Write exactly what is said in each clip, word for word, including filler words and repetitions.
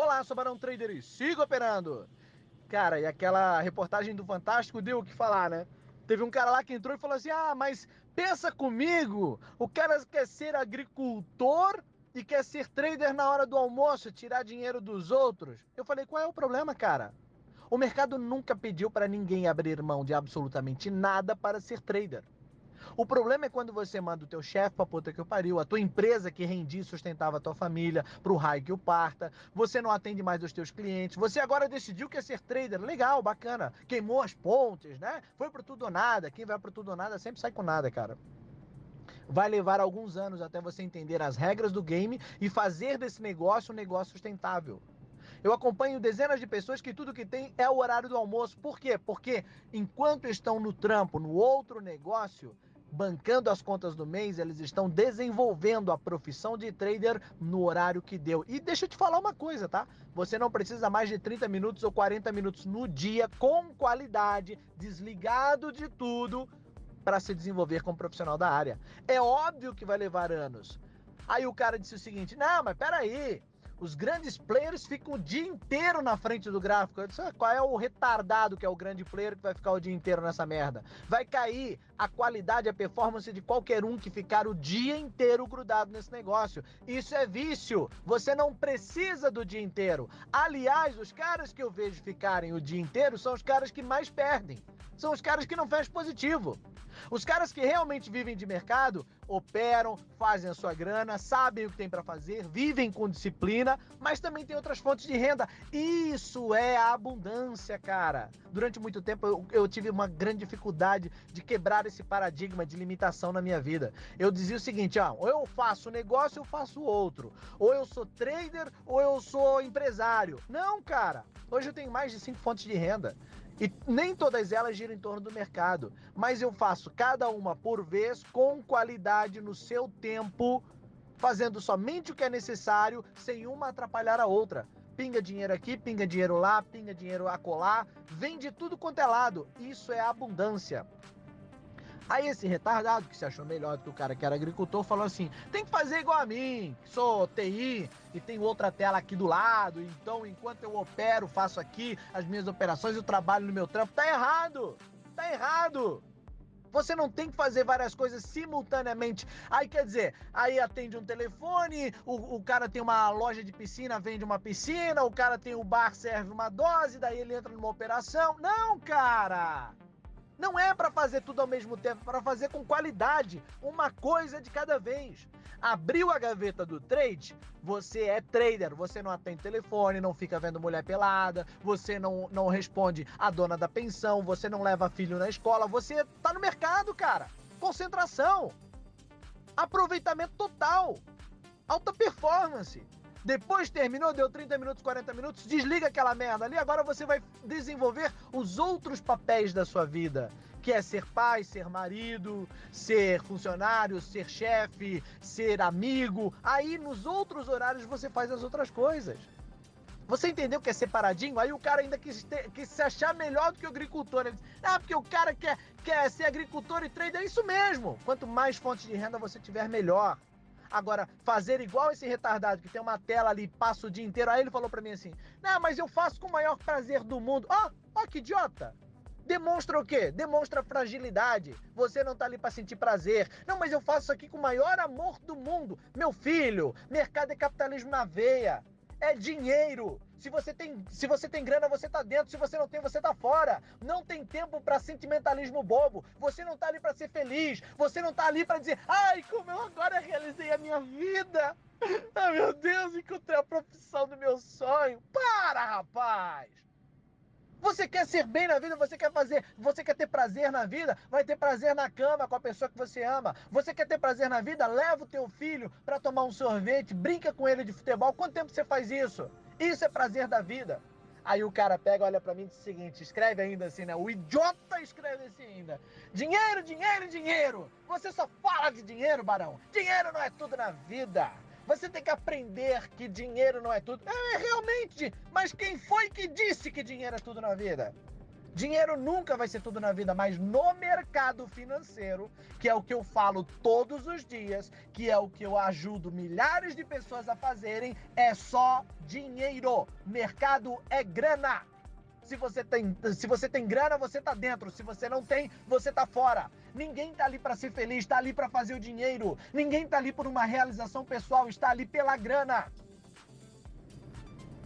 Olá, sou Barão Trader e sigo operando. Cara, e aquela reportagem do Fantástico deu o que falar, né? Teve um cara lá que entrou e falou assim: ah, mas pensa comigo, o cara quer ser agricultor e quer ser trader na hora do almoço, tirar dinheiro dos outros. Eu falei, qual é o problema, cara? O mercado nunca pediu para ninguém abrir mão de absolutamente nada para ser trader. O problema é quando você manda o teu chefe pra puta que o pariu, a tua empresa que rendia e sustentava a tua família, pro raio que o parta, você não atende mais os teus clientes, você agora decidiu que é ser trader, legal, bacana, queimou as pontes, né? Foi pro tudo ou nada, quem vai pro tudo ou nada sempre sai com nada, cara. Vai levar alguns anos até você entender as regras do game e fazer desse negócio um negócio sustentável. Eu acompanho dezenas de pessoas que tudo que tem é o horário do almoço. Por quê? Porque enquanto estão no trampo, no outro negócio, bancando as contas do mês, eles estão desenvolvendo a profissão de trader no horário que deu. E deixa eu te falar uma coisa, tá? Você não precisa mais de trinta minutos ou quarenta minutos no dia, com qualidade, desligado de tudo, para se desenvolver como profissional da área. É óbvio que vai levar anos. Aí o cara disse o seguinte: não, mas peraí, os grandes players ficam o dia inteiro na frente do gráfico. Eu disse, ah, qual é o retardado que é o grande player que vai ficar o dia inteiro nessa merda? Vai cair a qualidade, a performance de qualquer um que ficar o dia inteiro grudado nesse negócio. Isso é vício. Você não precisa do dia inteiro. Aliás, os caras que eu vejo ficarem o dia inteiro são os caras que mais perdem. São os caras que não fecham positivo. Os caras que realmente vivem de mercado, operam, fazem a sua grana, sabem o que tem para fazer, vivem com disciplina, mas também tem outras fontes de renda. Isso é a abundância, cara. Durante muito tempo eu, eu tive uma grande dificuldade de quebrar esse paradigma de limitação na minha vida. Eu dizia o seguinte, ó, ou eu faço um negócio, eu faço outro. Ou eu sou trader, ou eu sou empresário. Não, cara. Hoje eu tenho mais de cinco fontes de renda. E nem todas elas giram em torno do mercado, mas eu faço cada uma por vez, com qualidade, no seu tempo, fazendo somente o que é necessário, sem uma atrapalhar a outra. Pinga dinheiro aqui, pinga dinheiro lá, pinga dinheiro acolá, vem de tudo quanto é lado. Isso é abundância. Aí esse retardado, que se achou melhor do que o cara que era agricultor, falou assim, tem que fazer igual a mim, que sou T I e tenho outra tela aqui do lado, então enquanto eu opero, faço aqui as minhas operações, eu trabalho no meu trampo. Tá errado! Tá errado! Você não tem que fazer várias coisas simultaneamente. Aí quer dizer, aí atende um telefone, o, o cara tem uma loja de piscina, vende uma piscina, o cara tem o bar, serve uma dose, daí ele entra numa operação. Não, cara! Não é para fazer tudo ao mesmo tempo, é para fazer com qualidade, uma coisa de cada vez. Abriu a gaveta do trade, você é trader, você não atende telefone, não fica vendo mulher pelada, você não, não responde a dona da pensão, você não leva filho na escola, você tá no mercado, cara. Concentração, aproveitamento total, alta performance. Depois terminou, deu trinta minutos, quarenta minutos, desliga aquela merda ali, agora você vai desenvolver os outros papéis da sua vida, que é ser pai, ser marido, ser funcionário, ser chefe, ser amigo. Aí nos outros horários você faz as outras coisas. Você entendeu que é separadinho? Aí o cara ainda quis, ter, quis se achar melhor do que o agricultor. Ele diz, ah, porque o cara quer, quer ser agricultor e trader, é isso mesmo. Quanto mais fontes de renda você tiver, melhor. Agora, fazer igual esse retardado que tem uma tela ali, passa o dia inteiro, aí ele falou pra mim assim, não, mas eu faço com o maior prazer do mundo. Ó, ó que idiota! Demonstra o quê? Demonstra fragilidade. Você não tá ali pra sentir prazer. Não, mas eu faço isso aqui com o maior amor do mundo. Meu filho, mercado é capitalismo na veia. É dinheiro. Se você tem, se você tem grana, você tá dentro. Se você não tem, você tá fora. Não tem tempo pra sentimentalismo bobo. Você não tá ali pra ser feliz. Você não tá ali pra dizer, ai, como eu agora realizei a minha vida. Ah, meu Deus, encontrei a profissão do meu sonho. Para, rapaz. Você quer ser bem na vida, você quer fazer, você quer ter prazer na vida, vai ter prazer na cama com a pessoa que você ama. Você quer ter prazer na vida, leva o teu filho para tomar um sorvete, brinca com ele de futebol. Quanto tempo você faz isso? Isso é prazer da vida. Aí o cara pega, olha pra mim e diz o seguinte, escreve ainda assim, né? O idiota escreve assim ainda. Dinheiro, dinheiro, dinheiro. Você só fala de dinheiro, Barão. Dinheiro não é tudo na vida. Você tem que aprender que dinheiro não é tudo. É, realmente, mas quem foi que disse que dinheiro é tudo na vida? Dinheiro nunca vai ser tudo na vida, mas no mercado financeiro, que é o que eu falo todos os dias, que é o que eu ajudo milhares de pessoas a fazerem, é só dinheiro. Mercado é grana. Se você tem, se você tem grana, você tá dentro. Se você não tem, você tá fora. Ninguém tá ali para ser feliz, tá ali para fazer o dinheiro. Ninguém tá ali por uma realização pessoal, está ali pela grana.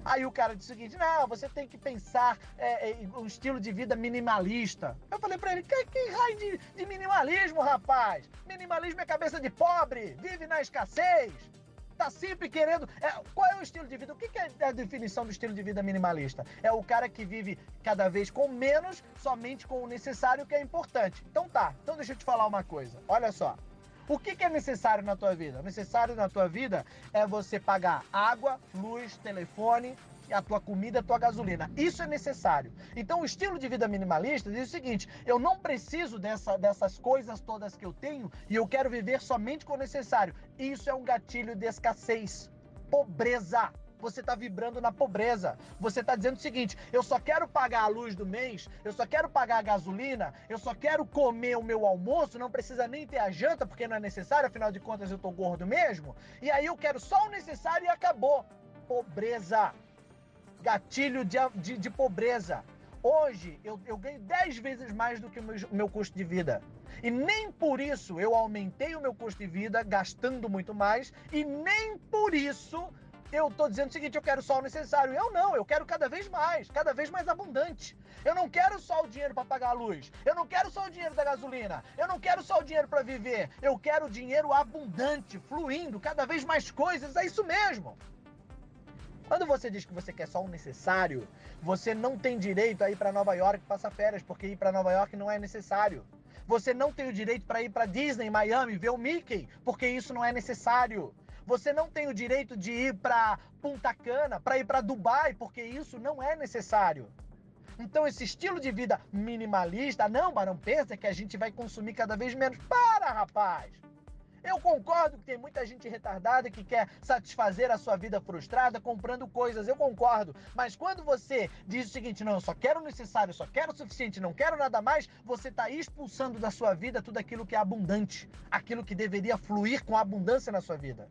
Aí o cara disse o seguinte: não, você tem que pensar é, é, um estilo de vida minimalista. Eu falei pra ele: que, que raio de, de minimalismo, rapaz? Minimalismo é cabeça de pobre, vive na escassez. Tá sempre querendo... É, qual é o estilo de vida? O que, que é a definição do estilo de vida minimalista? É o cara que vive cada vez com menos, somente com o necessário, que é importante. Então tá, então deixa eu te falar uma coisa. Olha só, o que, que é necessário na tua vida? O necessário na tua vida é você pagar água, luz, telefone, a tua comida, a tua gasolina. Isso é necessário. Então o estilo de vida minimalista diz o seguinte: eu não preciso dessa, dessas coisas todas que eu tenho e eu quero viver somente com o necessário. Isso é um gatilho de escassez, pobreza. Você está vibrando na pobreza. Você está dizendo o seguinte: eu só quero pagar a luz do mês, eu só quero pagar a gasolina, eu só quero comer o meu almoço, não precisa nem ter a janta, porque não é necessário, afinal de contas eu estou gordo mesmo. E aí eu quero só o necessário e acabou. Pobreza. Gatilho de, de, de pobreza. Hoje eu, eu ganho dez vezes mais do que o meu, meu custo de vida. E nem por isso eu aumentei o meu custo de vida, gastando muito mais, e nem por isso eu tô dizendo o seguinte: eu quero só o necessário. Eu não, eu quero cada vez mais, cada vez mais abundante. Eu não quero só o dinheiro para pagar a luz, eu não quero só o dinheiro da gasolina, eu não quero só o dinheiro para viver, eu quero dinheiro abundante, fluindo, cada vez mais coisas, é isso mesmo. Quando você diz que você quer só o necessário, você não tem direito a ir para Nova York e passar férias, porque ir para Nova York não é necessário. Você não tem o direito para ir para Disney, Miami, ver o Mickey, porque isso não é necessário. Você não tem o direito de ir para Punta Cana, para ir para Dubai, porque isso não é necessário. Então esse estilo de vida minimalista, não, Barão, pensa que a gente vai consumir cada vez menos. Para, rapaz! Eu concordo que tem muita gente retardada que quer satisfazer a sua vida frustrada comprando coisas, eu concordo. Mas quando você diz o seguinte: não, eu só quero o necessário, só quero o suficiente, não quero nada mais, você está expulsando da sua vida tudo aquilo que é abundante, aquilo que deveria fluir com abundância na sua vida.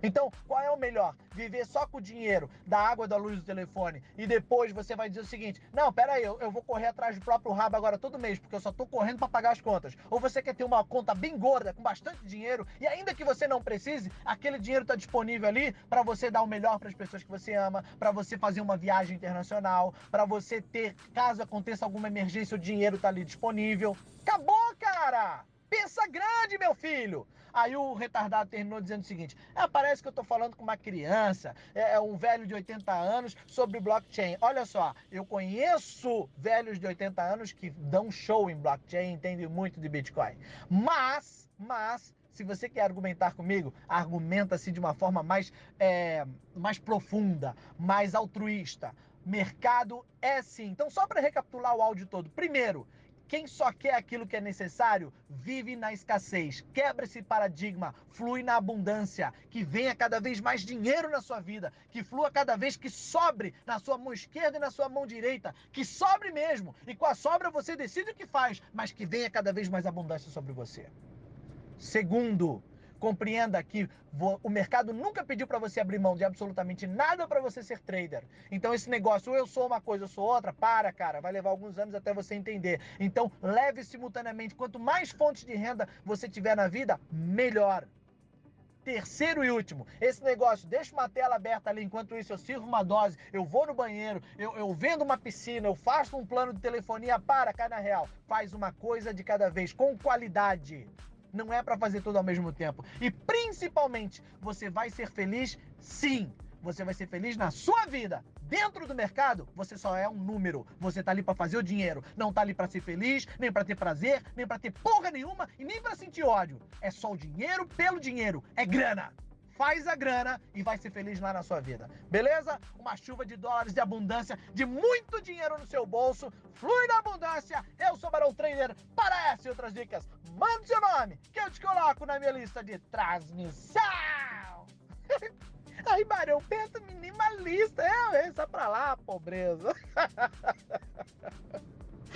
Então, qual é o melhor? Viver só com o dinheiro, da água, da luz, do telefone, e depois você vai dizer o seguinte: não, peraí, eu, eu vou correr atrás do próprio rabo agora todo mês, porque eu só tô correndo para pagar as contas. Ou você quer ter uma conta bem gorda, com bastante dinheiro, e ainda que você não precise, aquele dinheiro tá disponível ali para você dar o melhor para as pessoas que você ama, para você fazer uma viagem internacional, para você ter, caso aconteça alguma emergência, o dinheiro tá ali disponível. Acabou, cara! Pensa grande, meu filho! Aí o retardado terminou dizendo o seguinte: ah, parece que eu tô falando com uma criança, é um velho de oitenta anos, sobre blockchain. Olha só, eu conheço velhos de oitenta anos que dão show em blockchain, entendem muito de Bitcoin. Mas, mas, se você quer argumentar comigo, argumenta-se de uma forma mais, é, mais profunda, mais altruísta. Mercado é sim. Então, só para recapitular o áudio todo. Primeiro, quem só quer aquilo que é necessário, vive na escassez. Quebra esse paradigma, flui na abundância, que venha cada vez mais dinheiro na sua vida, que flua cada vez, que sobre na sua mão esquerda e na sua mão direita, que sobre mesmo, e com a sobra você decide o que faz, mas que venha cada vez mais abundância sobre você. Segundo, compreenda que o mercado nunca pediu para você abrir mão de absolutamente nada para você ser trader. Então esse negócio, ou eu sou uma coisa, eu sou outra, para, cara, vai levar alguns anos até você entender. Então leve simultaneamente, quanto mais fontes de renda você tiver na vida, melhor. Terceiro e último, esse negócio, deixa uma tela aberta ali, enquanto isso eu sirvo uma dose, eu vou no banheiro, eu, eu vendo uma piscina, eu faço um plano de telefonia, para, cara, na real, faz uma coisa de cada vez, com qualidade. Não é para fazer tudo ao mesmo tempo. E principalmente, você vai ser feliz, sim. Você vai ser feliz na sua vida. Dentro do mercado, você só é um número. Você tá ali para fazer o dinheiro. Não tá ali para ser feliz, nem para ter prazer, nem para ter porra nenhuma e nem para sentir ódio. É só o dinheiro pelo dinheiro. É grana. Faz a grana e vai ser feliz lá na sua vida. Beleza? Uma chuva de dólares, de abundância, de muito dinheiro no seu bolso. Flui na abundância. Eu sou Barão Trainer. Para essa e outras dicas, manda seu nome que eu te coloco na minha lista de transmissão. Aí, Barão Penta minimalista. É, é, só pra lá, pobreza.